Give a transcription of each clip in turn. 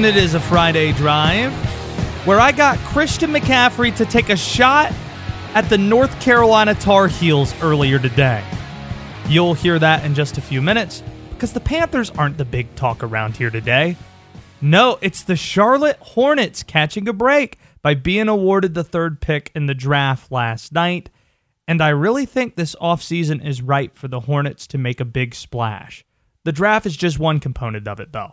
soon it is a Friday drive where I got Christian McCaffrey to take a shot at the North Carolina Tar Heels earlier today. You'll hear that in just a few minutes because the Panthers aren't the big talk around here today. No, it's the Charlotte Hornets catching a break by being awarded the third pick in the draft last night. And I really think this offseason is ripe for the Hornets to make a big splash. The draft is just one component of it, though.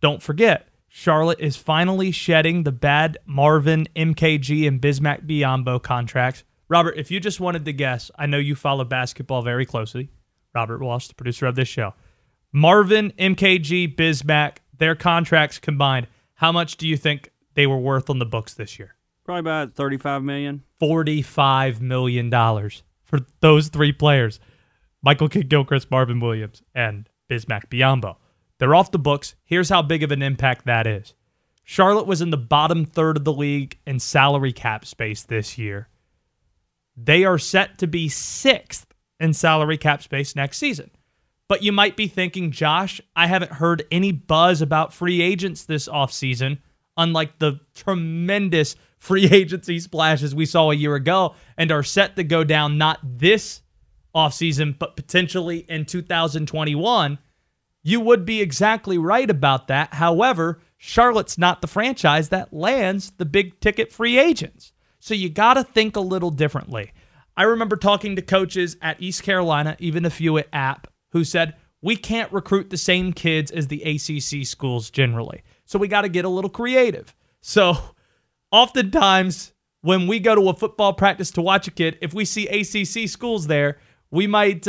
Don't forget, Charlotte is finally shedding the bad Marvin, MKG, and Bismack Biyombo contracts. Robert, if you just wanted to guess, I know you follow basketball very closely. Robert Walsh, the producer of this show. Marvin, MKG, Bismack, their contracts combined, how much do you think they were worth on the books this year? Probably about $35 million. $45 million for those three players. Michael Kidd-Gilchrist, Marvin Williams, and Bismack Biyombo. They're off the books. Here's how big of an impact that is. Charlotte was in the bottom third of the league in salary cap space this year. They are set to be sixth in salary cap space next season. But you might be thinking, Josh, I haven't heard any buzz about free agents this offseason, unlike the tremendous free agency splashes we saw a year ago and are set to go down not this offseason, but potentially in 2021. You would be exactly right about that. However, Charlotte's not the franchise that lands the big-ticket free agents. So you got to think a little differently. I remember talking to coaches at East Carolina, even a few at App, who said, we can't recruit the same kids as the ACC schools generally. So we got to get a little creative. So oftentimes, when we go to a football practice to watch a kid, if we see ACC schools there, we might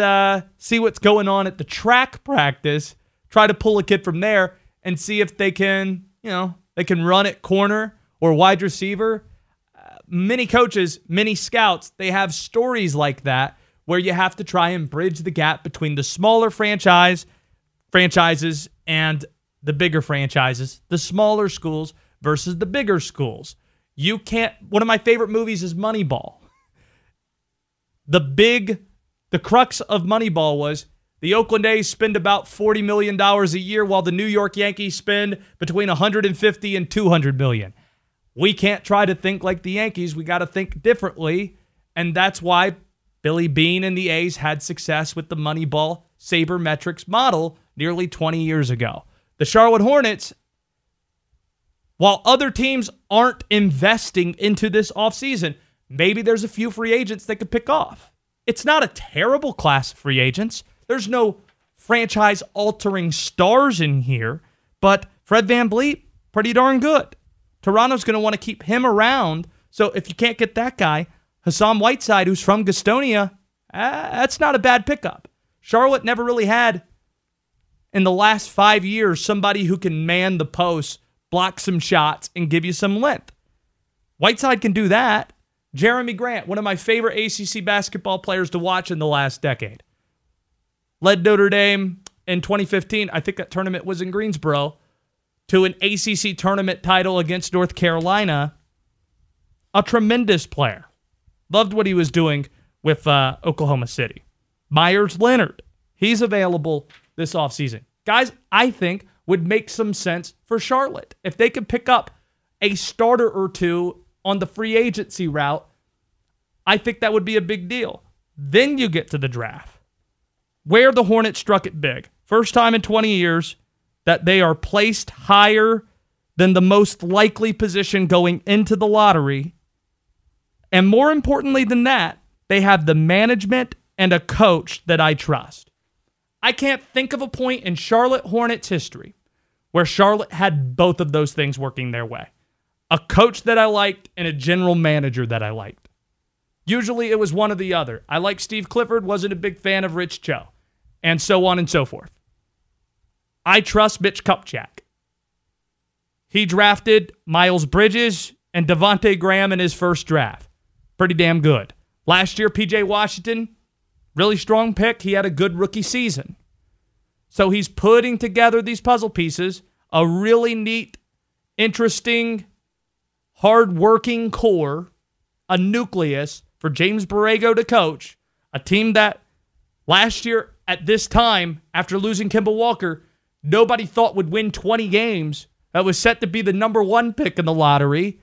see what's going on at the track practice, try to pull a kid from there and see if they can, they can run at corner or wide receiver. Many coaches, many scouts, they have stories like that where you have to try and bridge the gap between the smaller franchises and the bigger franchises, the smaller schools versus the bigger schools. One of my favorite movies is Moneyball. The crux of Moneyball was the Oakland A's spend about $40 million a year while the New York Yankees spend between $150 and $200 million. We can't try to think like the Yankees. We got to think differently. And that's why Billy Beane and the A's had success with the Moneyball sabermetrics model nearly 20 years ago. The Charlotte Hornets, while other teams aren't investing into this offseason, maybe there's a few free agents they could pick off. It's not a terrible class of free agents. There's no franchise-altering stars in here, but Fred VanVleet, pretty darn good. Toronto's going to want to keep him around, so if you can't get that guy, Hassan Whiteside, who's from Gastonia, that's not a bad pickup. Charlotte never really had, in the last 5 years, somebody who can man the post, block some shots, and give you some length. Whiteside can do that. Jeremy Grant, one of my favorite ACC basketball players to watch in the last decade. Led Notre Dame in 2015, I think that tournament was in Greensboro, to an ACC tournament title against North Carolina. A tremendous player. Loved what he was doing with Oklahoma City. Myers Leonard, he's available this offseason. Guys, I think would make some sense for Charlotte. If they could pick up a starter or two on the free agency route, I think that would be a big deal. Then you get to the draft, where the Hornets struck it big. First time in 20 years that they are placed higher than the most likely position going into the lottery. And more importantly than that, they have the management and a coach that I trust. I can't think of a point in Charlotte Hornets history where Charlotte had both of those things working their way. A coach that I liked, and a general manager that I liked. Usually it was one or the other. I liked Steve Clifford, wasn't a big fan of Rich Cho, and so on and so forth. I trust Mitch Kupchak. He drafted Miles Bridges and Devontae Graham in his first draft. Pretty damn good. Last year, P.J. Washington, really strong pick. He had a good rookie season. So he's putting together these puzzle pieces, a really neat, interesting, hard-working core, a nucleus for James Borrego to coach, a team that last year at this time, after losing Kemba Walker, nobody thought would win 20 games, that was set to be the number one pick in the lottery,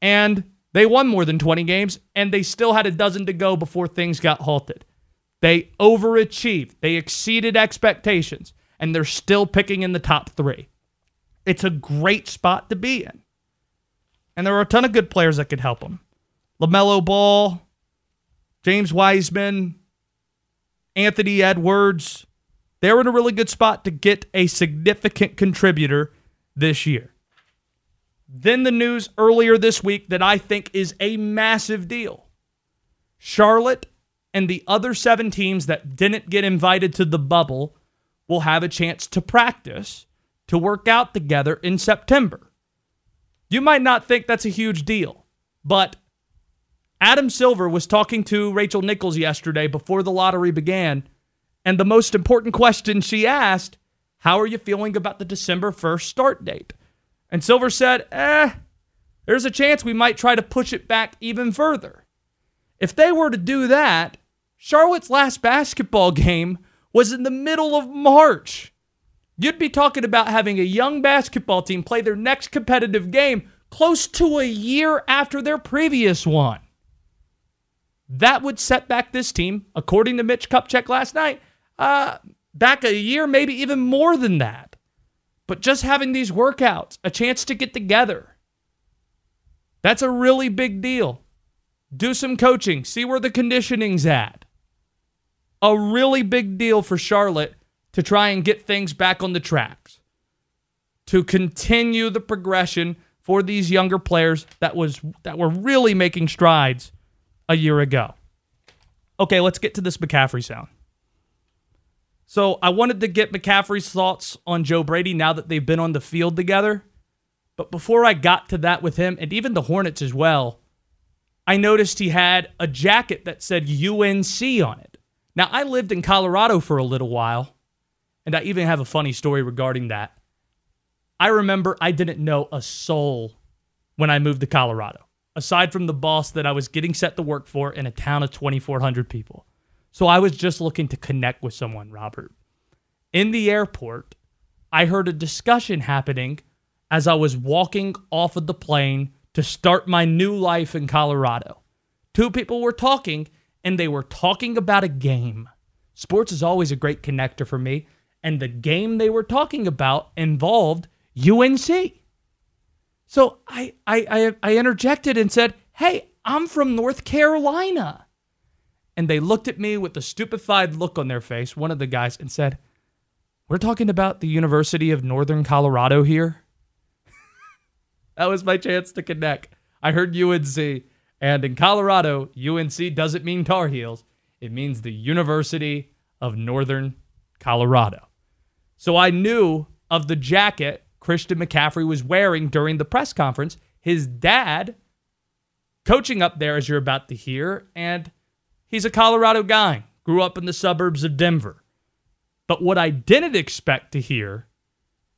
and they won more than 20 games, and they still had a dozen to go before things got halted. They overachieved. They exceeded expectations, and they're still picking in the top three. It's a great spot to be in, and there are a ton of good players that could help them. LaMelo Ball, James Wiseman, Anthony Edwards. They're in a really good spot to get a significant contributor this year. Then the news earlier this week that I think is a massive deal. Charlotte and the other 7 teams that didn't get invited to the bubble will have a chance to practice, to work out together in September. You might not think that's a huge deal, but Adam Silver was talking to Rachel Nichols yesterday before the lottery began, and the most important question she asked, how are you feeling about the December 1st start date? And Silver said, there's a chance we might try to push it back even further. If they were to do that, Charlotte's last basketball game was in the middle of March. You'd be talking about having a young basketball team play their next competitive game close to a year after their previous one. That would set back this team, according to Mitch Kupchak last night, back a year, maybe even more than that. But just having these workouts, a chance to get together, that's a really big deal. Do some coaching. See where the conditioning's at. A really big deal for Charlotte to try and get things back on the tracks, to continue the progression for these younger players that were really making strides a year ago. Okay, let's get to this McCaffrey sound. So I wanted to get McCaffrey's thoughts on Joe Brady now that they've been on the field together. But before I got to that with him, and even the Hornets as well, I noticed he had a jacket that said UNC on it. Now, I lived in Colorado for a little while, and I even have a funny story regarding that. I remember I didn't know a soul when I moved to Colorado, aside from the boss that I was getting set to work for in a town of 2,400 people. So I was just looking to connect with someone, Robert. In the airport, I heard a discussion happening as I was walking off of the plane to start my new life in Colorado. 2 people were talking, and they were talking about a game. Sports is always a great connector for me, and the game they were talking about involved UNC. So I interjected and said, hey, I'm from North Carolina. And they looked at me with a stupefied look on their face, one of the guys, and said, we're talking about the University of Northern Colorado here? That was my chance to connect. I heard UNC, and in Colorado, UNC doesn't mean Tar Heels. It means the University of Northern Colorado. So I knew of the jacket Christian McCaffrey was wearing during the press conference. His dad, coaching up there, as you're about to hear, and he's a Colorado guy, grew up in the suburbs of Denver. But what I didn't expect to hear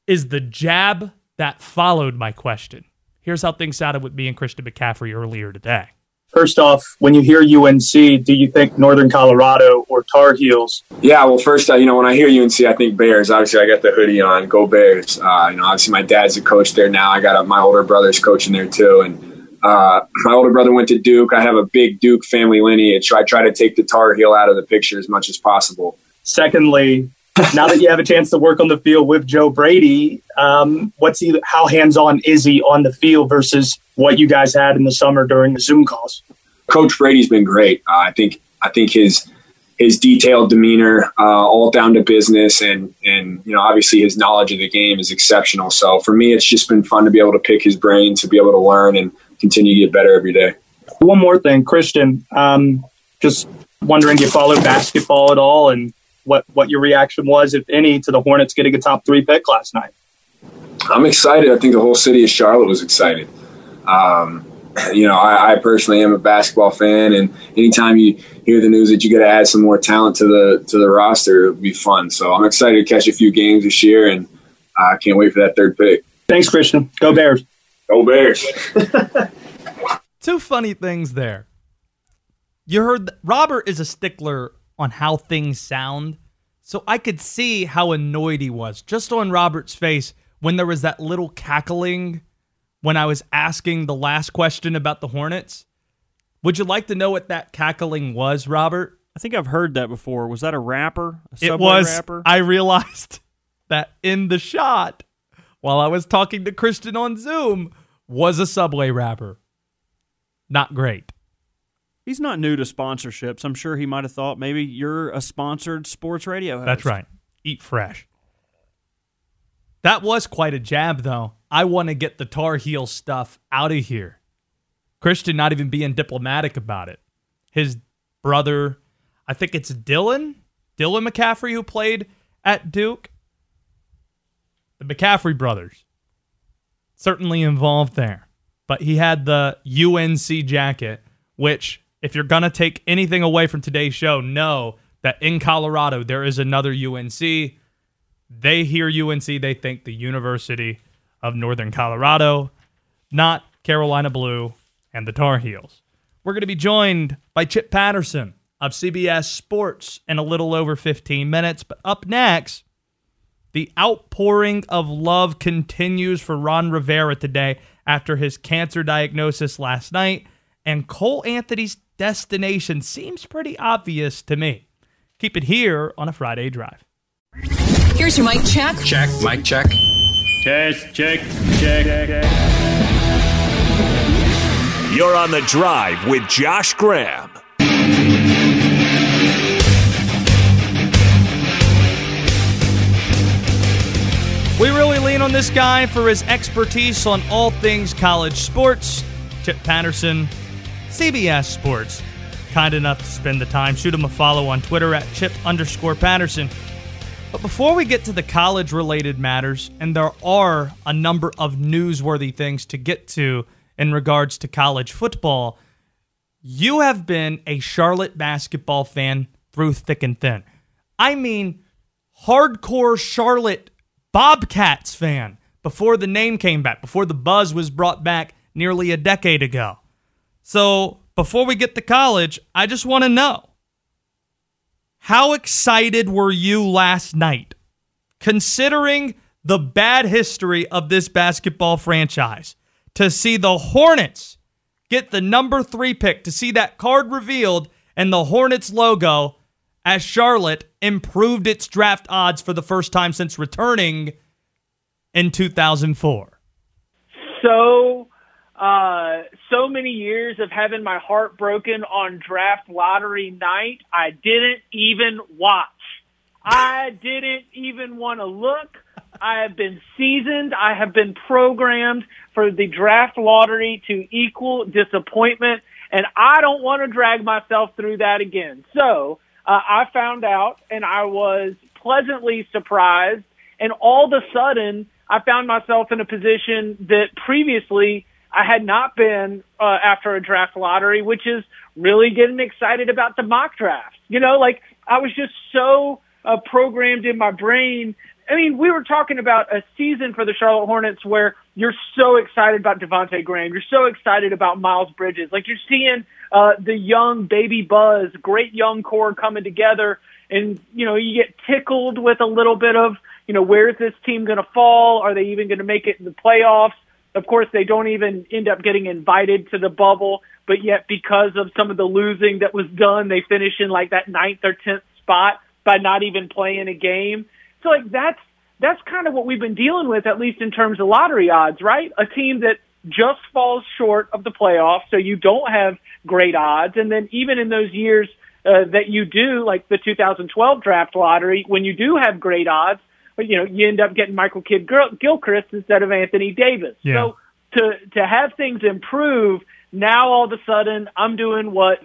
is the jab that followed my question. Here's how things sounded with me and Christian McCaffrey earlier today. First off, when you hear UNC, do you think Northern Colorado or Tar Heels? Yeah, well, first, when I hear UNC, I think Bears. Obviously, I got the hoodie on. Go Bears. Obviously, my dad's a coach there now. I got my older brother's coaching there, too. And my older brother went to Duke. I have a big Duke family lineage, so I try to take the Tar Heel out of the picture as much as possible. Secondly, now that you have a chance to work on the field with Joe Brady, how hands-on is he on the field versus what you guys had in the summer during the Zoom calls? Coach Brady's been great. I think his detailed demeanor, all down to business, and obviously his knowledge of the game is exceptional. So for me, it's just been fun to be able to pick his brain, to be able to learn and continue to get better every day. One more thing, Christian. Just wondering, do you follow basketball at all, and what your reaction was, if any, to the Hornets getting a top 3 pick last night? I'm excited. I think the whole city of Charlotte was excited. I personally am a basketball fan, and anytime you hear the news that you got to add some more talent to the roster, it'll be fun. So I'm excited to catch a few games this year, and I can't wait for that 3rd pick. Thanks, Christian. Go Bears. Go Bears. 2 funny things there. You heard Robert is a stickler on how things sound, so I could see how annoyed he was just on Robert's face when there was that little cackling when I was asking the last question about the Hornets? Would you like to know what that cackling was, Robert? I think I've heard that before. Was that a rapper? A Subway rapper? I realized that in the shot while I was talking to Christian on Zoom was a Subway rapper. Not great. He's not new to sponsorships. I'm sure he might have thought maybe you're a sponsored sports radio host. That's right. Eat fresh. That was quite a jab, though. I want to get the Tar Heel stuff out of here. Christian not even being diplomatic about it. His brother, I think it's Dylan McCaffrey, who played at Duke. The McCaffrey brothers. Certainly involved there. But he had the UNC jacket, which, if you're going to take anything away from today's show, know that in Colorado there is another UNC. They hear UNC, they think the University of Northern Colorado, not Carolina Blue and the Tar Heels. We're going to be joined by Chip Patterson of CBS Sports in a little over 15 minutes. But up next, the outpouring of love continues for Ron Rivera today after his cancer diagnosis last night. And Cole Anthony's destination seems pretty obvious to me. Keep it here on a Friday Drive. Here's your mic check. Check, mic check. Test, check, check, check. You're on the Drive with Josh Graham. We really lean on this guy for his expertise on all things college sports. Chip Patterson, CBS Sports, kind enough to spend the time. Shoot him a follow on Twitter at Chip_Patterson. But before we get to the college-related matters, and there are a number of newsworthy things to get to in regards to college football, you have been a Charlotte basketball fan through thick and thin. I mean, hardcore Charlotte Bobcats fan before the name came back, before the buzz was brought back nearly a decade ago. So before we get to college, I just want to know, how excited were you last night, considering the bad history of this basketball franchise, to see the Hornets get the number 3 pick, to see that card revealed and the Hornets logo as Charlotte improved its draft odds for the first time since returning in 2004? So many years of having my heart broken on draft lottery night, I didn't even watch. I didn't even want to look. I have been seasoned. I have been programmed for the draft lottery to equal disappointment, and I don't want to drag myself through that again. So I found out, and I was pleasantly surprised, and all of a sudden I found myself in a position that previously I had not been after a draft lottery, which is really getting excited about the mock drafts. You know, like, I was just so programmed in my brain. I mean, we were talking about a season for the Charlotte Hornets where you're so excited about Devontae Graham. You're so excited about Miles Bridges. Like, you're seeing the young baby buzz, great young core coming together. And, you know, you get tickled with a little bit of, you know, where is this team going to fall? Are they even going to make it in the playoffs? Of course, they don't even end up getting invited to the bubble, but yet because of some of the losing that was done, they finish in like that 9th or 10th spot by not even playing a game. So like that's kind of what we've been dealing with, at least in terms of lottery odds, right? A team that just falls short of the playoffs, so you don't have great odds. And then even in those years that you do, like the 2012 draft lottery, when you do have great odds, you know, you end up getting Michael Kidd-Gilchrist instead of Anthony Davis. Yeah. So to have things improve, now all of a sudden I'm doing what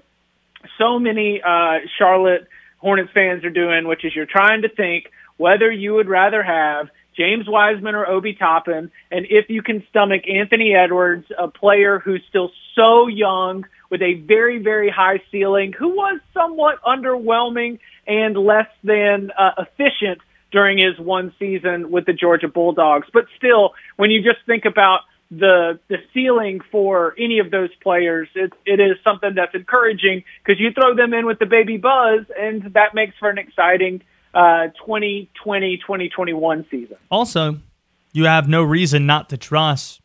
so many Charlotte Hornets fans are doing, which is you're trying to think whether you would rather have James Wiseman or Obi Toppin, and if you can stomach Anthony Edwards, a player who's still so young with a very, very high ceiling, who was somewhat underwhelming and less than efficient during his one season with the Georgia Bulldogs. But still, when you just think about the ceiling for any of those players, it is something that's encouraging because you throw them in with the baby buzz, and that makes for an exciting 2020-2021 season. Also, you have no reason not to trust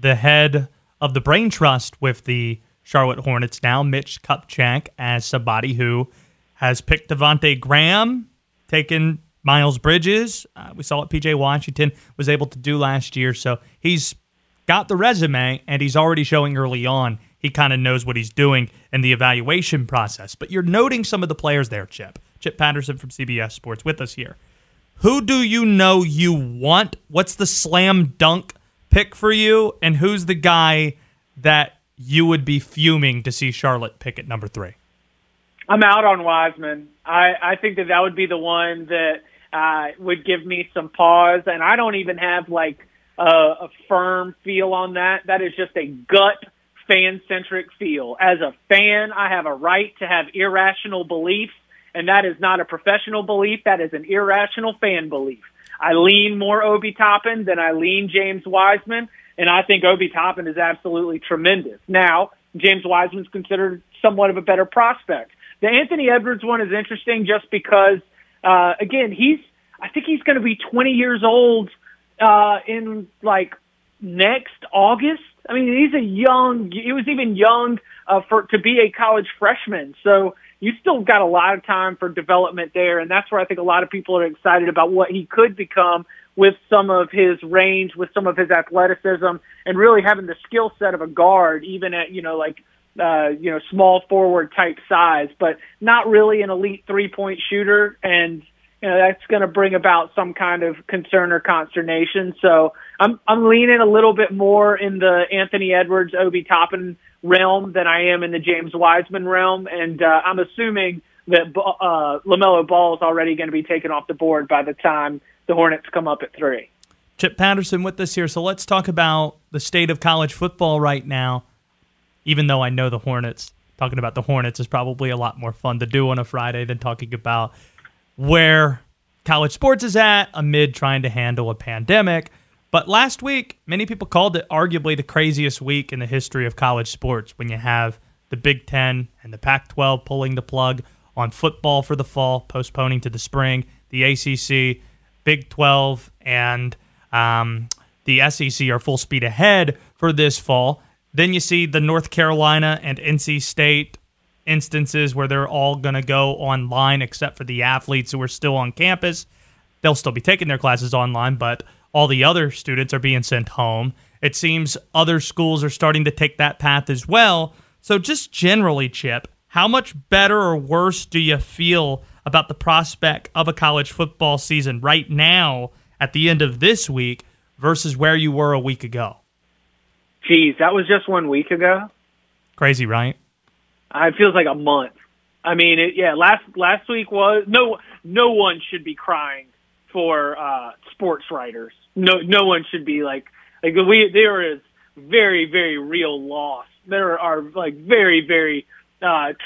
the head of the brain trust with the Charlotte Hornets now, Mitch Kupchak, as somebody who has picked Devontae Graham, taken Miles Bridges. We saw what P.J. Washington was able to do last year. So he's got the resume, and he's already showing early on he kind of knows what he's doing in the evaluation process. But you're noting some of the players there, Chip. Chip Patterson from CBS Sports with us here. Who do you know you want? What's the slam dunk pick for you? And who's the guy that you would be fuming to see Charlotte pick at number 3? I'm out on Wiseman. I think that would be the one that would give me some pause. And I don't even have, like, a firm feel on that. That is just a gut fan-centric feel. As a fan, I have a right to have irrational beliefs. And that is not a professional belief. That is an irrational fan belief. I lean more Obi Toppin than I lean James Wiseman, and I think Obi Toppin is absolutely tremendous. Now, James Wiseman's considered somewhat of a better prospect. The Anthony Edwards one is interesting just because, again, I think he's going to be 20 years old in, like, next August. I mean, he was even young to be a college freshman. So you still got a lot of time for development there, and that's where I think a lot of people are excited about what he could become with some of his range, with some of his athleticism, and really having the skill set of a guard, even at, small forward type size, but not really an elite three-point shooter, and that's going to bring about some kind of concern or consternation. So I'm leaning a little bit more in the Anthony Edwards, Obi Toppin realm than I am in the James Wiseman realm, and I'm assuming that LaMelo Ball is already going to be taken off the board by the time the Hornets come up at 3. Chip Patterson with us here. So let's talk about the state of college football right now, even though I know the Hornets. Talking about the Hornets is probably a lot more fun to do on a Friday than talking about where college sports is at amid trying to handle a pandemic. But last week, many people called it arguably the craziest week in the history of college sports when you have the Big 10 and the Pac-12 pulling the plug on football for the fall, postponing to the spring, the ACC, Big 12, and the SEC are full speed ahead for this fall. Then you see the North Carolina and NC State instances where they're all going to go online except for the athletes who are still on campus. They'll still be taking their classes online, but all the other students are being sent home. It seems other schools are starting to take that path as well. So just generally, Chip, how much better or worse do you feel about the prospect of a college football season right now at the end of this week versus where you were a week ago? Geez, that was just 1 week ago. Crazy, right? It feels like a month. I mean, last week was no one should be crying for sports writers. No one should be like there is very, very real loss. There are very, very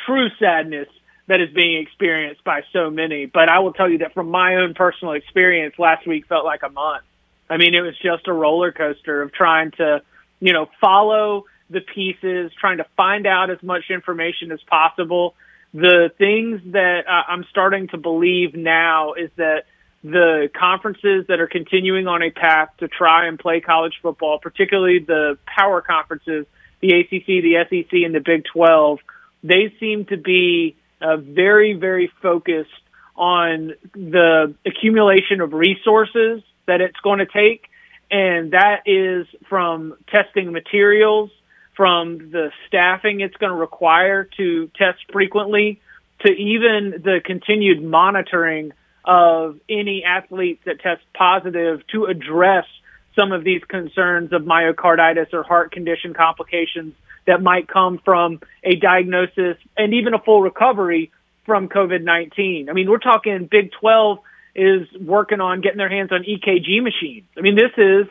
true sadness that is being experienced by so many. But I will tell you that from my own personal experience, last week felt like a month. I mean, it was just a roller coaster of trying to, follow the pieces, trying to find out as much information as possible. The things that I'm starting to believe now is that the conferences that are continuing on a path to try and play college football, particularly the power conferences, the ACC, the SEC, and the Big 12, they seem to be very, very focused on the accumulation of resources that it's going to take, and that is from testing materials, from the staffing it's going to require to test frequently, to even the continued monitoring of any athletes that test positive to address some of these concerns of myocarditis or heart condition complications that might come from a diagnosis and even a full recovery from COVID-19. I mean, we're talking Big 12 is working on getting their hands on EKG machines. I mean, this is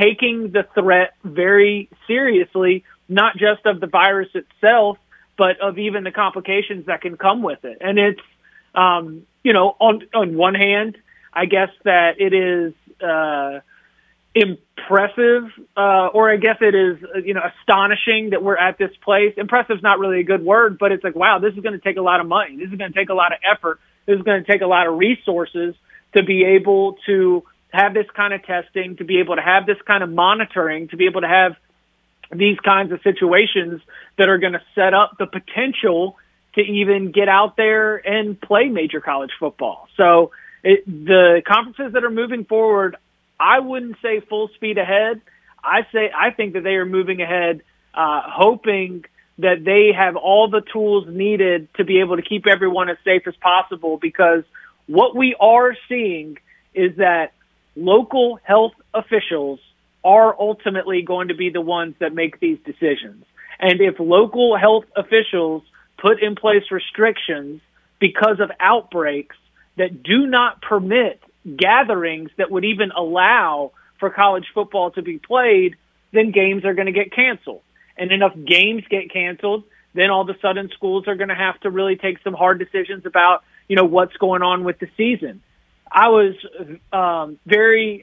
taking the threat very seriously, not just of the virus itself, but of even the complications that can come with it. And it's, on one hand, I guess that it is impressive, or I guess it is, astonishing that we're at this place. Impressive is not really a good word, but it's like, wow, this is going to take a lot of money. This is going to take a lot of effort. This is going to take a lot of resources to be able to have this kind of testing, to be able to have this kind of monitoring, to be able to have these kinds of situations that are going to set up the potential to even get out there and play major college football. So the conferences that are moving forward, I wouldn't say full speed ahead. I think that they are moving ahead, hoping that they have all the tools needed to be able to keep everyone as safe as possible, because what we are seeing is that local health officials are ultimately going to be the ones that make these decisions. And if local health officials put in place restrictions because of outbreaks that do not permit gatherings that would even allow for college football to be played, then games are going to get canceled. And enough games get canceled, then all of a sudden schools are going to have to really take some hard decisions about, you know, what's going on with the season. I was very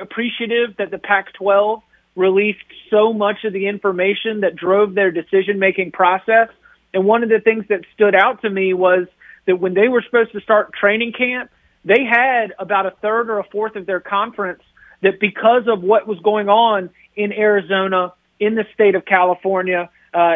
appreciative that the Pac-12 released so much of the information that drove their decision-making process. And one of the things that stood out to me was that when they were supposed to start training camp, they had about a third or a fourth of their conference that, because of what was going on in Arizona, in the state of California,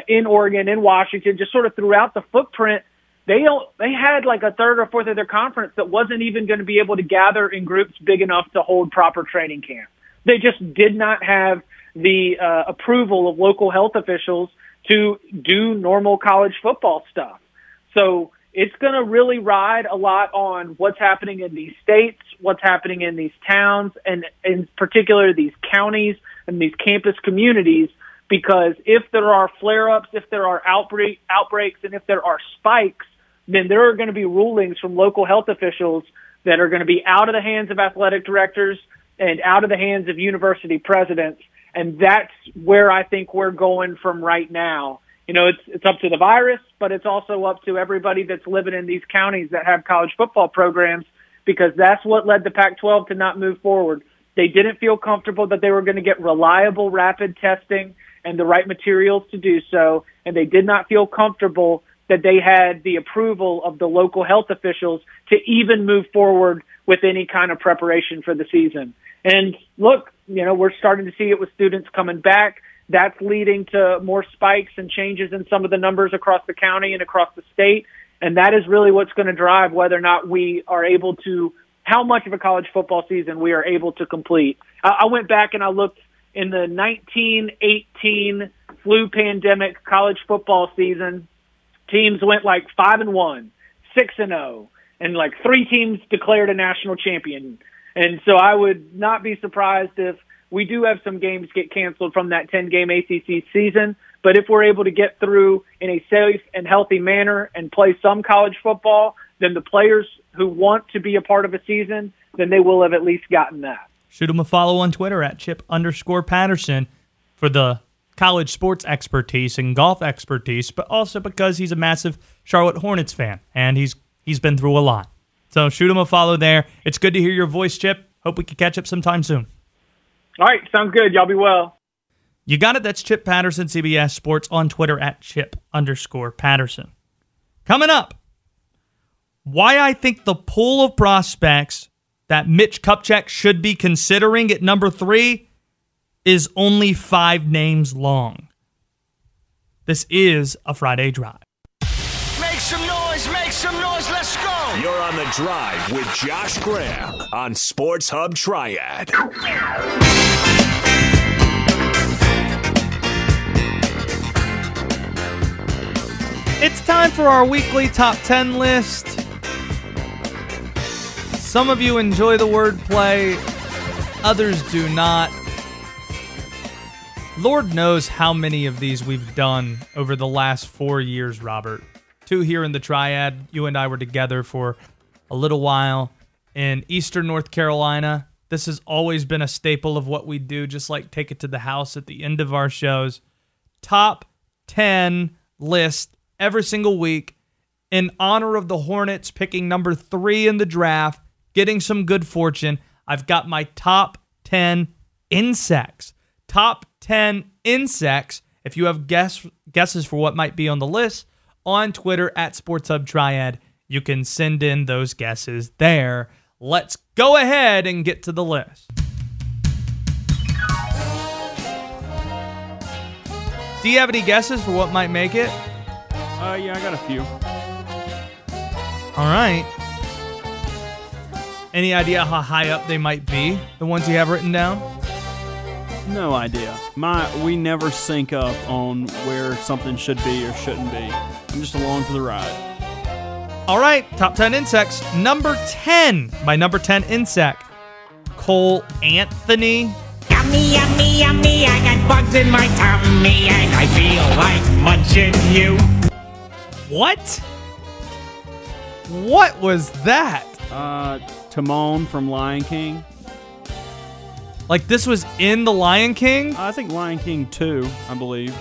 in Oregon, in Washington, just sort of throughout the footprint, they had like a third or fourth of their conference that wasn't even going to be able to gather in groups big enough to hold proper training camp. They just did not have the approval of local health officials to do normal college football stuff. So it's going to really ride a lot on what's happening in these states, what's happening in these towns, and in particular these counties and these campus communities, because if there are flare-ups, if there are outbreaks, and if there are spikes, then there are going to be rulings from local health officials that are going to be out of the hands of athletic directors and out of the hands of university presidents. And that's where I think we're going from right now. You know, it's up to the virus, but it's also up to everybody that's living in these counties that have college football programs, because that's what led the Pac-12 to not move forward. They didn't feel comfortable that they were going to get reliable, rapid testing and the right materials to do so, and they did not feel comfortable that they had the approval of the local health officials to even move forward with any kind of preparation for the season. And look, you know, we're starting to see it with students coming back. That's leading to more spikes and changes in some of the numbers across the county and across the state. And that is really what's going to drive whether or not we are able to, how much of a college football season we are able to complete. I went back and I looked in the 1918 flu pandemic college football season. Teams went like 5-1, 6-0, and like three teams declared a national champion. And so I would not be surprised if we do have some games get canceled from that 10-game ACC season. But if we're able to get through in a safe and healthy manner and play some college football, then the players who want to be a part of a season, then they will have at least gotten that. Shoot them a follow on Twitter at Chip_Patterson for the college sports expertise and golf expertise, but also because he's a massive Charlotte Hornets fan, and he's been through a lot. So shoot him a follow there. It's good to hear your voice, Chip. Hope we can catch up sometime soon. All right, sounds good. Y'all be well. You got it. That's Chip Patterson, CBS Sports, on Twitter at Chip_Patterson. Coming up, why I think the pool of prospects that Mitch Kupchak should be considering at number 3 is only 5 names long. This is a Friday Drive. Make some noise, let's go! You're on The Drive with Josh Graham on Sports Hub Triad. It's time for our weekly top 10 list. Some of you enjoy the wordplay, others do not. Lord knows how many of these we've done over the last 4 years, Robert. 2 here in the Triad. You and I were together for a little while in Eastern North Carolina. This has always been a staple of what we do, just like Take It to the House at the end of our shows. Top 10 list every single week in honor of the Hornets picking number 3 in the draft, getting some good fortune. I've got my top 10 insects. Top 10 insects. If you have guesses for what might be on the list, on Twitter at SportsHubTriad, you can send in those guesses there. Let's go ahead and get to the list. Do you have any guesses for what might make it? Yeah, I got a few. All right. Any idea how high up they might be, the ones you have written down? No idea. We never sync up on where something should be or shouldn't be. I'm just along for the ride. All right, top 10 insects. Number 10, my number 10 insect, Cole Anthony. Yummy, yummy, yummy, I got bugs in my tummy and I feel like munching you. What? What was that? Timon from Lion King. Like, this was in the Lion King? I think Lion King 2, I believe.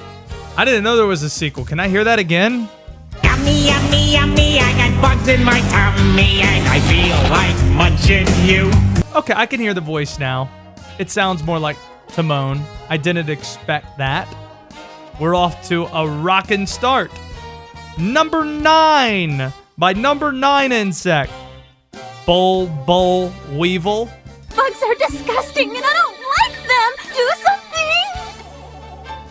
I didn't know there was a sequel. Can I hear that again? Yummy, yummy, yummy, I got bugs in my tummy and I feel like munching you. Okay, I can hear the voice now. It sounds more like Timon. I didn't expect that. We're off to a rockin' start. Number 9. My number 9 insect, Bull Bull Weevil. Bugs are disgusting and I don't like them. Do something.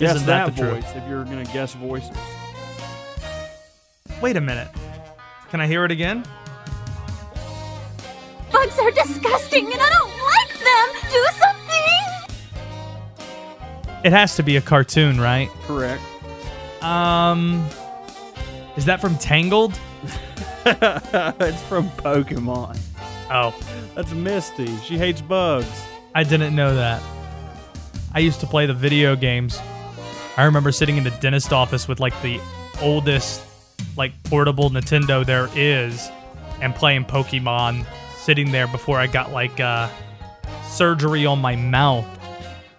Guess Isn't that the voice truth? If you're going to guess voices. Wait a minute. Can I hear it again? Bugs are disgusting and I don't like them. Do something. It has to be a cartoon, right? Correct. Is that from Tangled? It's from Pokemon. Oh. That's Misty. She hates bugs. I didn't know that. I used to play the video games. I remember sitting in the dentist office with like the oldest like portable Nintendo there is and playing Pokemon, sitting there before I got like surgery on my mouth.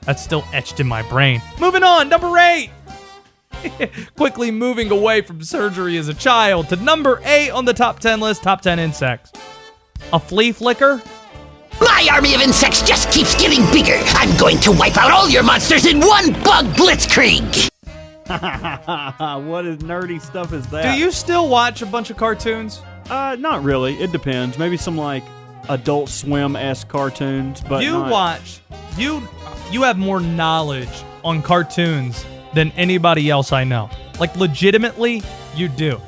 That's still etched in my brain. Moving on, number 8. Quickly moving away from surgery as a child to number 8 on the top 10 list, top 10 insects. A flea flicker. My army of insects just keeps getting bigger. I'm going to wipe out all your monsters in one bug blitzkrieg. What is nerdy stuff is that? Do you still watch a bunch of cartoons? Not really. It depends. Maybe some like Adult Swim-esque cartoons, but you have more knowledge on cartoons than anybody else I know. Like, legitimately, you do.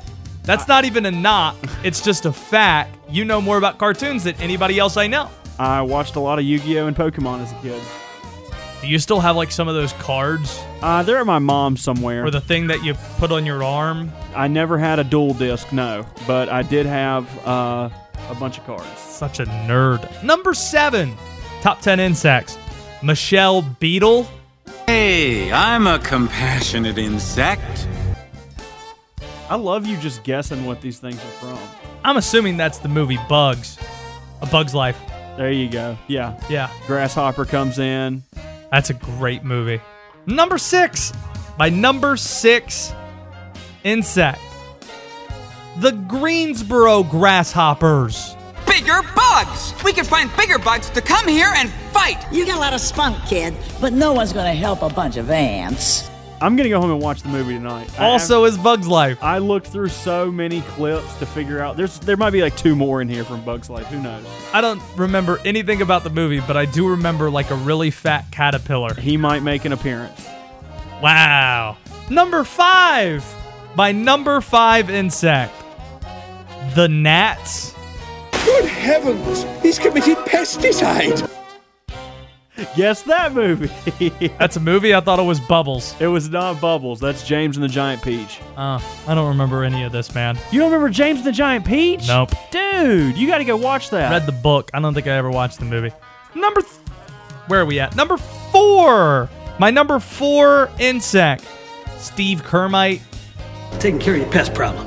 That's not even a knock. It's just a fact. You know more about cartoons than anybody else I know. I watched a lot of Yu-Gi-Oh! And Pokemon as a kid. Do you still have, like, some of those cards? They're at my mom's somewhere. Or the thing that you put on your arm? I never had a dual disc, no. But I did have a bunch of cards. Such a nerd. Number 7. Top 10 insects. Michelle Beadle. Hey, I'm a compassionate insect. I love you just guessing what these things are from. I'm assuming that's the movie Bugs. A Bug's Life. There you go. Yeah. Yeah. Grasshopper comes in. That's a great movie. Number 6. My number 6 insect. The Greensboro grasshoppers. Bigger bugs! We can find bigger bugs to come here and fight! You got a lot of spunk, kid, but no one's gonna help a bunch of ants. I'm gonna go home and watch the movie tonight. Also is Bug's Life. I looked through so many clips to figure out. There might be like 2 more in here from Bug's Life. Who knows? I don't remember anything about the movie, but I do remember like a really fat caterpillar. He might make an appearance. Wow. Number 5. My number 5 insect. The gnats. Good heavens, he's committed pesticide. Guess that movie. That's a movie? I thought it was Bubbles. It was not Bubbles. That's James and the Giant Peach. I don't remember any of this, man. You don't remember James and the Giant Peach? Nope. Dude, you got to go watch that. Read the book. I don't think I ever watched the movie. Where are we at? Number 4. My number 4 insect. Steve Kermite. Taking care of your pest problem.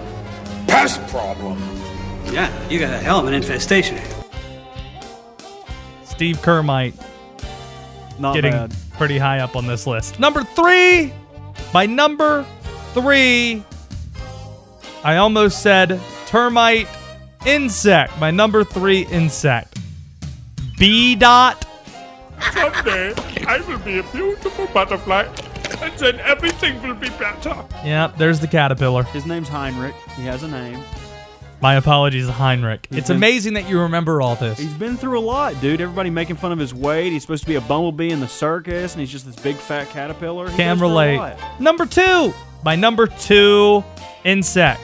Pest problem? Yeah, you got a hell of an infestation. Steve Kermite. Not getting bad. Pretty high up on this list. Number 3. My number 3. I almost said termite insect. My number 3 insect. B-dot. Someday, I will be a beautiful butterfly. And then everything will be better. Yeah, there's the caterpillar. His name's Heinrich. He has a name. My apologies, Heinrich. It's amazing that you remember all this. He's been through a lot, dude. Everybody making fun of his weight. He's supposed to be a bumblebee in the circus, and he's just this big fat caterpillar. Can relate. Number 2. My number 2 insect.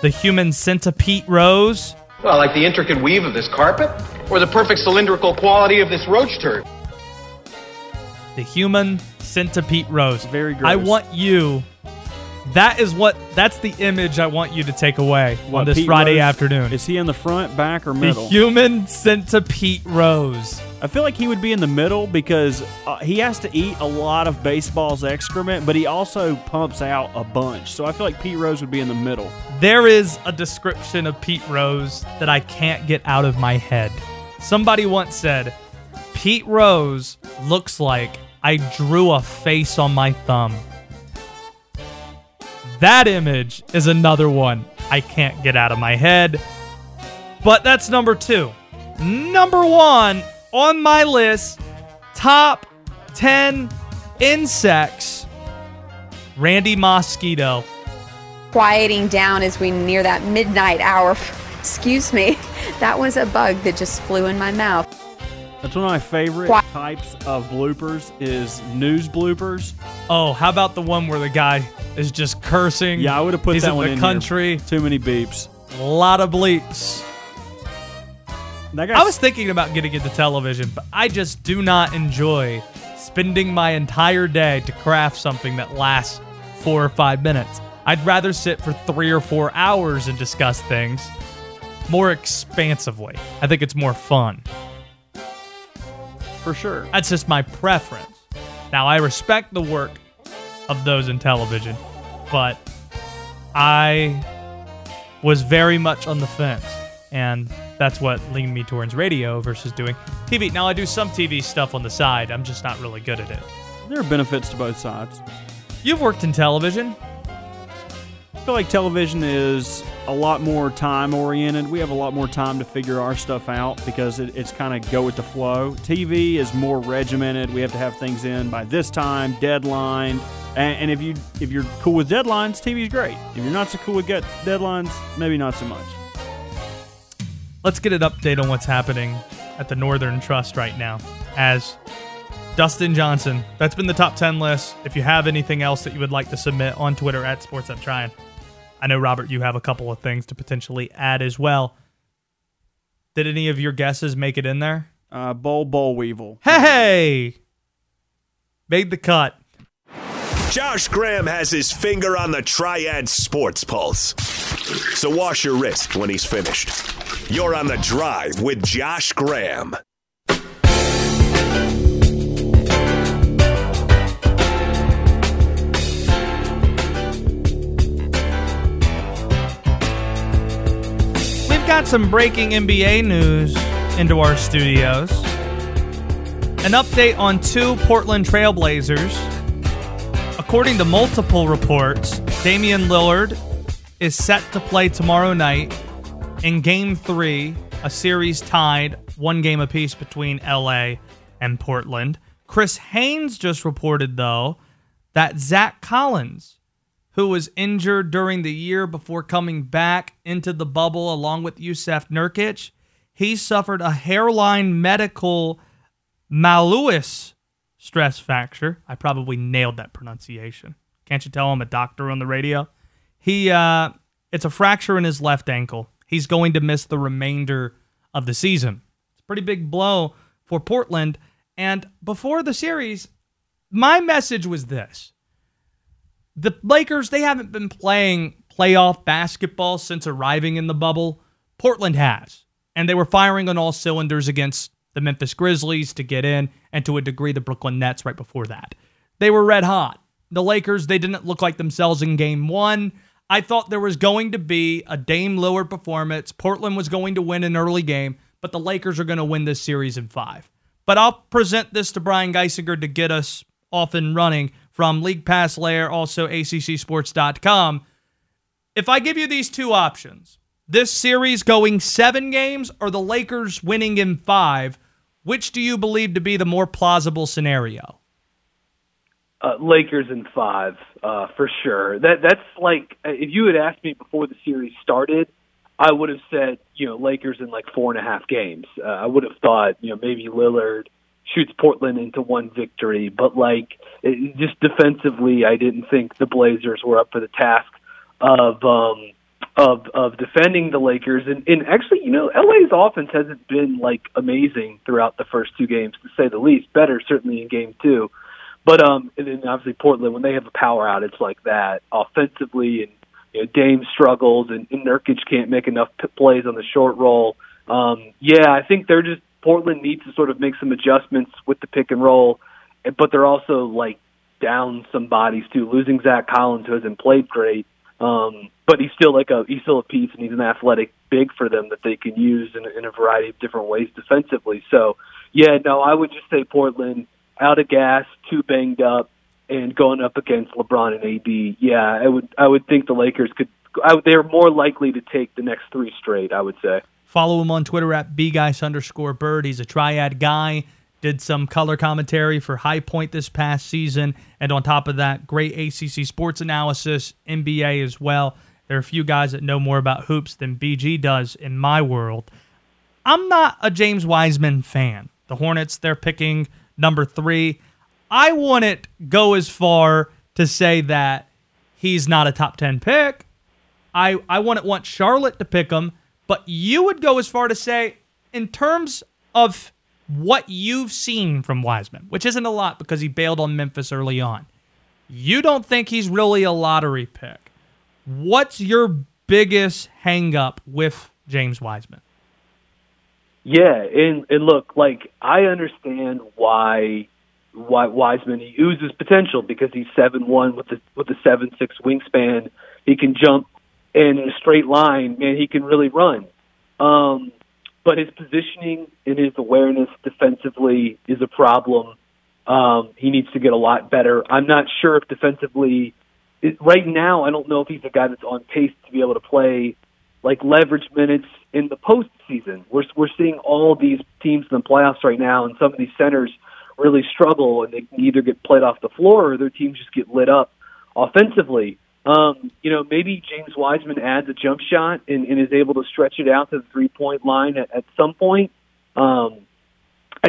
The human centipede rose. Well, like the intricate weave of this carpet, or the perfect cylindrical quality of this roach turd. The human centipede rose. Very gross. I want you... That's the image I want you to take away on this Pete Friday Rose? Afternoon. Is he in the front, back, or middle? The human centipede rose. I feel like he would be in the middle because he has to eat a lot of baseball's excrement, but he also pumps out a bunch. So I feel like Pete Rose would be in the middle. There is a description of Pete Rose that I can't get out of my head. Somebody once said, Pete Rose looks like I drew a face on my thumb. That image is another one I can't get out of my head. But that's number 2. Number 1 on my list, top 10 insects, Randy Mosquito. Quieting down as we near that midnight hour. Excuse me. That was a bug that just flew in my mouth. That's one of my favorite types of bloopers is news bloopers. Oh, how about the one where the guy is just cursing? Yeah, I would have put that one in. He's in the country. Too many beeps. A lot of bleeps. I was thinking about getting into television, but I just do not enjoy spending my entire day to craft something that lasts 4 or 5 minutes. I'd rather sit for 3 or 4 hours and discuss things more expansively. I think it's more fun. For sure. That's just my preference. Now, I respect the work of those in television, but I was very much on the fence, and that's what leaned me towards radio versus doing TV. Now, I do some TV stuff on the side. I'm just not really good at it. There are benefits to both sides. You've worked in television. I feel like television is a lot more time-oriented. We have a lot more time to figure our stuff out because it's kind of go with the flow. TV is more regimented. We have to have things in by this time, deadline. And if you're cool with deadlines, TV's great. If you're not so cool with deadlines, maybe not so much. Let's get an update on what's happening at the Northern Trust right now. As Dustin Johnson, that's been the top 10 list. If you have anything else that you would like to submit on Twitter at SportsUpTryin'. I know, Robert, you have a couple of things to potentially add as well. Did any of your guesses make it in there? Boll Weevil. Hey! Made the cut. Josh Graham has his finger on the Triad Sports Pulse. So wash your wrist when he's finished. You're on The Drive with Josh Graham. Got some breaking NBA news into our studios. An update on 2 Portland Trailblazers. According to multiple reports, Damian Lillard is set to play tomorrow night in Game 3, a series tied 1 game apiece between LA and Portland. Chris Haynes just reported, though, that Zach Collins, who was injured during the year before coming back into the bubble along with Jusuf Nurkic, he suffered a hairline medical malleus stress fracture. I probably nailed that pronunciation. Can't you tell I'm a doctor on the radio? It's a fracture in his left ankle. He's going to miss the remainder of the season. It's a pretty big blow for Portland. And before the series, my message was this. The Lakers, they haven't been playing playoff basketball since arriving in the bubble. Portland has. And they were firing on all cylinders against the Memphis Grizzlies to get in, and to a degree the Brooklyn Nets right before that. They were red hot. The Lakers, they didn't look like themselves in Game 1. I thought there was going to be a Dame Lillard performance. Portland was going to win an early game, but the Lakers are going to win this series in 5. But I'll present this to Brian Geisinger to get us off and running. From League Pass Layer, also ACCSports.com. If I give you these 2 options, this series going 7 games or the Lakers winning in 5, which do you believe to be the more plausible scenario? Lakers in 5, for sure. That's like, if you had asked me before the series started, I would have said, you know, Lakers in like 4.5 games. I would have thought, you know, maybe Lillard shoots Portland into one victory. But, like, it, just defensively, I didn't think the Blazers were up for the task of defending the Lakers. And actually, you know, LA's offense hasn't been, like, amazing throughout the first two games, to say the least. Better, certainly, in game two. But, and then obviously, Portland, when they have a power outage like that, offensively and, you know, Dame struggles and Nurkic can't make enough plays on the short roll. Yeah, I think they're just – Portland needs to sort of make some adjustments with the pick and roll, but they're also, like, down some bodies, too. Losing Zach Collins, who hasn't played great, but he's still, like, he's still a piece, and he's an athletic big for them that they can use in a variety of different ways defensively. So, yeah, no, I would just say Portland out of gas, too banged up, and going up against LeBron and AD, yeah, I would think the Lakers could. They're more likely to take the next three straight, I would say. Follow him on Twitter at @bguys_bird. He's a triad guy. Did some color commentary for High Point this past season, and on top of that, great ACC sports analysis, NBA as well. There are a few guys that know more about hoops than BG does in my world. I'm not a James Wiseman fan. The Hornets, they're picking number 3. I wouldn't go as far to say that he's not a top 10 pick. I wouldn't want Charlotte to pick him, but you would go as far to say, in terms of what you've seen from Wiseman, which isn't a lot because he bailed on Memphis early on, you don't think he's really a lottery pick. What's your biggest hang-up with James Wiseman? Yeah, and look, like, I understand why Wiseman, he oozes potential because he's 7'1" with a 7'6" wingspan. He can jump in a straight line, man, he can really run. But his positioning and his awareness defensively is a problem. He needs to get a lot better. I'm not sure if defensively right now, I don't know if he's a guy that's on pace to be able to play like leverage minutes in the postseason. We're seeing all these teams in the playoffs right now, and some of these centers really struggle, and they can either get played off the floor or their teams just get lit up offensively. You know, maybe James Wiseman adds a jump shot and is able to stretch it out to the three-point line at some point. I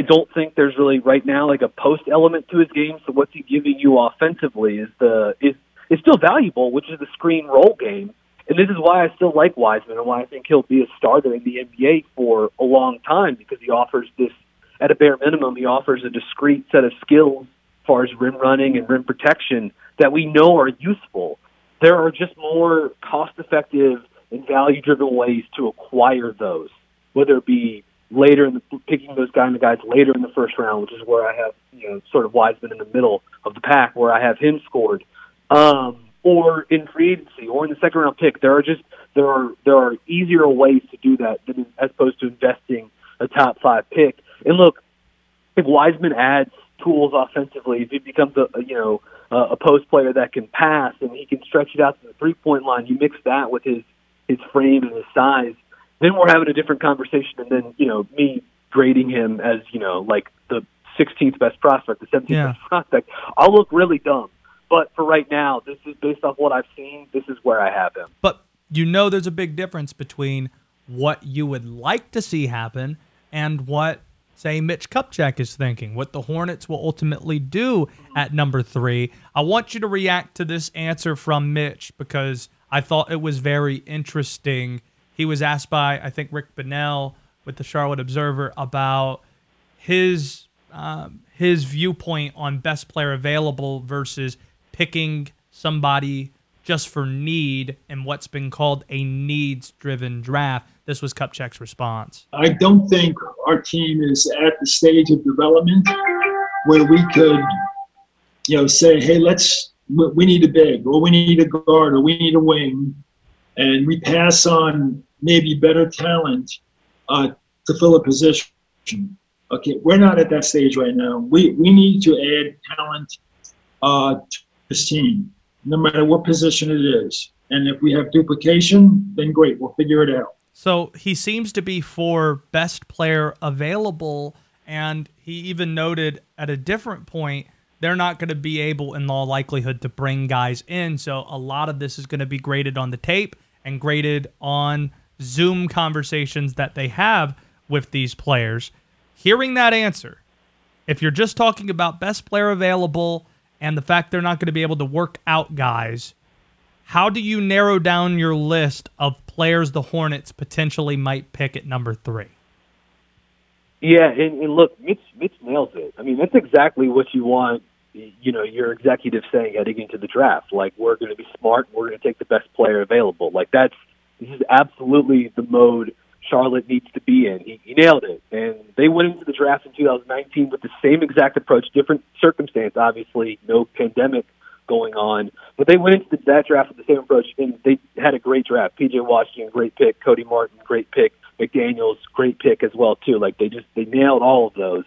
don't think there's really right now like a post element to his game. So what's he giving you offensively is still valuable, which is the screen roll game. And this is why I still like Wiseman and why I think he'll be a starter in the NBA for a long time, because he offers this. At a bare minimum, he offers a discrete set of skills as far as rim running and rim protection that we know are useful. There are just more cost-effective and value-driven ways to acquire those, whether it be later picking those kind of guys later in the first round, which is where I have, you know, sort of Wiseman in the middle of the pack, where I have him scored, or in free agency or in the second-round pick. There are easier ways to do that than as opposed to investing a top-5 pick. And look, if Wiseman adds tools offensively, if he becomes a post player that can pass and he can stretch it out to the three-point line, you mix that with his frame and his size, then we're having a different conversation. And then, you know, me grading him as, you know, like the 16th best prospect, the 17th best prospect, I'll look really dumb. But for right now, this is based off what I've seen. This is where I have him. But you know, there's a big difference between what you would like to see happen and what, say, Mitch Kupchak is thinking, what the Hornets will ultimately do at number 3. I want you to react to this answer from Mitch because I thought it was very interesting. He was asked by, I think, Rick Bonnell with the Charlotte Observer about his viewpoint on best player available versus picking somebody just for need and what's been called a needs-driven draft. This was Kupchak's response. I don't think our team is at the stage of development where we could, you know, say, hey, we need a big, or we need a guard, or we need a wing, and we pass on maybe better talent to fill a position. Okay, we're not at that stage right now. We need to add talent to this team, no matter what position it is. And if we have duplication, then great, we'll figure it out. So he seems to be for best player available, and he even noted at a different point they're not going to be able, in all likelihood, to bring guys in. So a lot of this is going to be graded on the tape and graded on Zoom conversations that they have with these players, hearing that answer, if you're just talking about best player available and the fact they're not going to be able to work out guys, how do you narrow down your list of players the Hornets potentially might pick at number 3? Yeah, and look, Mitch nails it. I mean, that's exactly what you want, you know, your executive saying heading into the draft. Like, we're going to be smart, and we're going to take the best player available. Like, this is absolutely the mode Charlotte needs to be in. He nailed it. And they went into the draft in 2019 with the same exact approach, different circumstance, obviously, no pandemic going on. But they went into that draft with the same approach, and they had a great draft. P.J. Washington, great pick. Cody Martin, great pick. McDaniels, great pick as well, too. Like, they nailed all of those.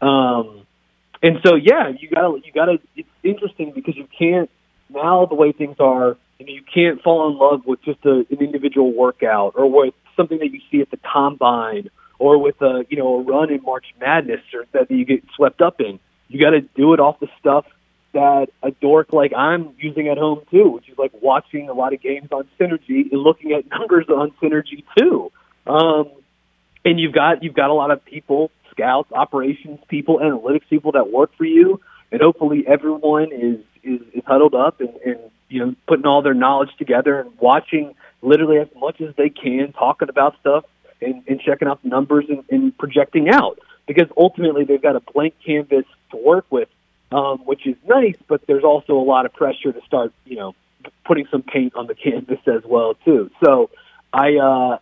And so, yeah, you gotta. It's interesting because you can't, now the way things are, you can't fall in love with just an individual workout or with something that you see at the combine or with a run in March Madness or that you get swept up in. You got to do it off the stuff that a dork like I'm using at home too, which is like watching a lot of games on Synergy and looking at numbers on Synergy too. And you've got a lot of people, scouts, operations people, analytics people that work for you, and hopefully everyone is huddled up and putting all their knowledge together and watching literally as much as they can, talking about stuff and checking out the numbers and projecting out. Because ultimately they've got a blank canvas to work with, which is nice, but there's also a lot of pressure to start, putting some paint on the canvas as well too. So I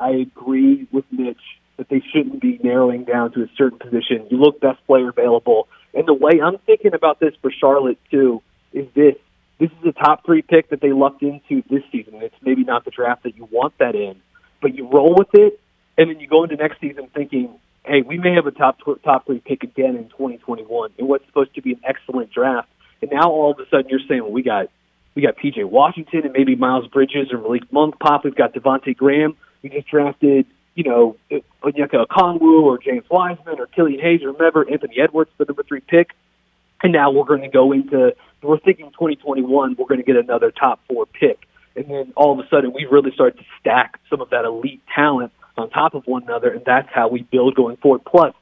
agree with Mitch that they shouldn't be narrowing down to a certain position. You look best player available. And the way I'm thinking about this for Charlotte too is this. This is a top 3 pick that they lucked into this season. It's maybe not the draft that you want that in, but you roll with it, and then you go into next season thinking, hey, we may have a top 3 pick again in 2021 in what's supposed to be an excellent draft. And now all of a sudden you're saying, well, we got P.J. Washington and maybe Miles Bridges or Malik Monk Pop. We've got Devontae Graham. We just drafted, Onyeka Okongwu or James Wiseman or Killian Hayes or whatever, Anthony Edwards for the number 3 pick. And now we're going to go into – we're thinking 2021 we're going to get another top 4 pick. And then all of a sudden we really start to stack some of that elite talent on top of one another, and that's how we build going forward. Plus,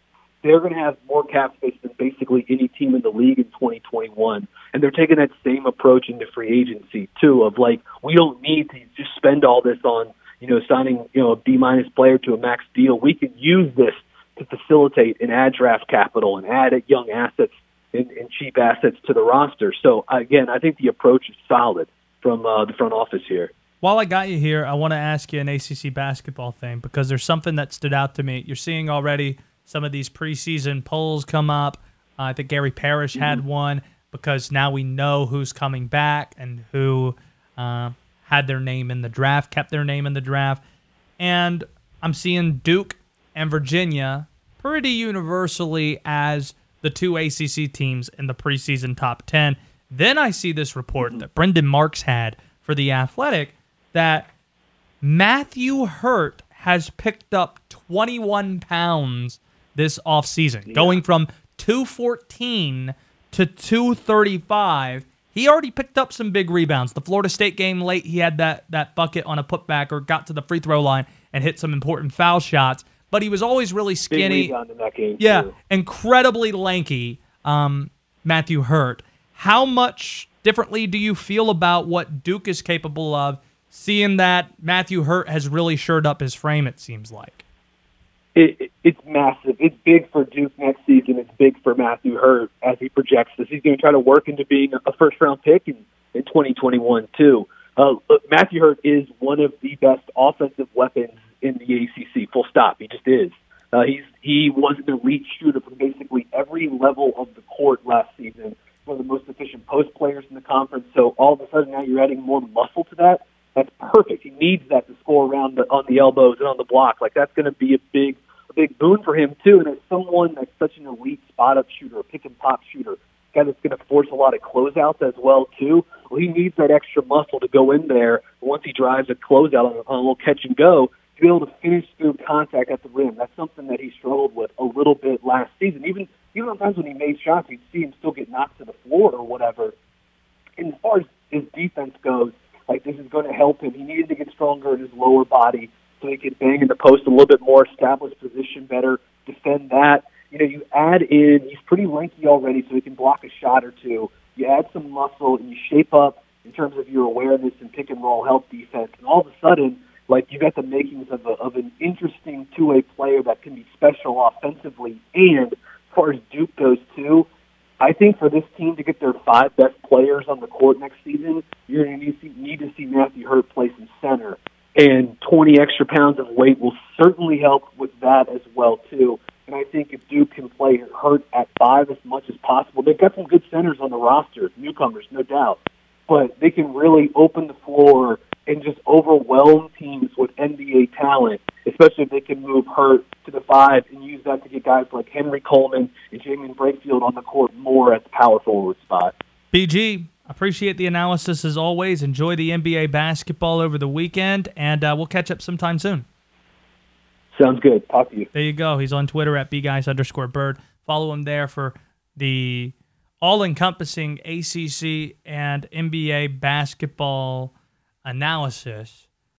they're going to have more cap space than basically any team in the league in 2021. And they're taking that same approach into free agency, too, of like, we don't need to just spend all this on, signing, a B-minus player to a max deal. We could use this to facilitate and add draft capital and add young assets and cheap assets to the roster. So, again, I think the approach is solid from the front office here. While I got you here, I want to ask you an ACC basketball thing because there's something that stood out to me. You're seeing already some of these preseason polls come up. I think Gary Parrish had one because now we know who's coming back and who had their name in the draft, kept their name in the draft. And I'm seeing Duke and Virginia pretty universally as the 2 ACC teams in the preseason top 10. Then I see this report that Brendan Marks had for The Athletic that Matthew Hurt has picked up 21 pounds this offseason, going from 214 to 235. He already picked up some big rebounds. The Florida State game late, he had that bucket on a putback or got to the free throw line and hit some important foul shots. But he was always really skinny. Incredibly lanky, Matthew Hurt. How much differently do you feel about what Duke is capable of, seeing that Matthew Hurt has really shored up his frame, it seems like? It's massive. It's big for Duke next season. It's big for Matthew Hurt as he projects this. He's going to try to work into being a first-round pick in 2021, too. Matthew Hurt is one of the best offensive weapons in the ACC, full stop. He just is. He was an elite shooter from basically every level of the court last season, one of the most efficient post players in the conference. So all of a sudden now you're adding more muscle to that. That's perfect. He needs that to score around on the elbows and on the block. Like, that's going to be a big boon for him too. And as someone that's such an elite spot-up shooter, a pick-and-pop shooter, guy that's going to force a lot of closeouts as well too, well, he needs that extra muscle to go in there once he drives a closeout on a little catch-and-go, to be able to finish through contact at the rim. That's something that he struggled with a little bit last season. Even on times when he made shots, you'd see him still get knocked to the floor or whatever. And as far as his defense goes, Like, this is going to help him. He needed to get stronger in his lower body so he could bang in the post a little bit more, establish position better, defend that. You know, you add in, he's pretty lanky already, so he can block a shot or two. You add some muscle, and you shape up in terms of your awareness and pick-and-roll help defense. And all of a sudden, like, you've got the makings of an interesting two-way player that can be special offensively. And as far as Duke goes, too, I think for this team to get their five best players on the court next season, you're going to need to see Matthew Hurt play some center. And 20 extra pounds of weight will certainly help with that as well, too. And I think if Duke can play Hurt at five as much as possible, they've got some good centers on the roster, newcomers, no doubt. But they can really open the floor and just overwhelm teams with NBA talent, especially if they can move Hurt to the five and use that to get guys like Henry Coleman and Jamin Brakefield on the court more at the power forward spot. BG, appreciate the analysis as always. Enjoy the NBA basketball over the weekend, and we'll catch up sometime soon. Sounds good. Talk to you. There you go. He's on Twitter at bguys_bird. Follow him there for the all-encompassing ACC and NBA basketball analysis